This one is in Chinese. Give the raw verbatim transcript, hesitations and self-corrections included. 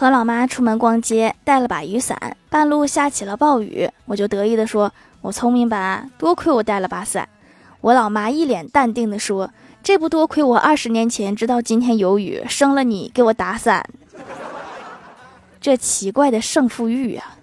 和老妈出门逛街，带了把雨伞，半路下起了暴雨，我就得意地说，我聪明吧，多亏我带了把伞。我老妈一脸淡定地说，这不多亏我二十年前知道今天有雨，生了你给我打伞。这奇怪的胜负欲啊！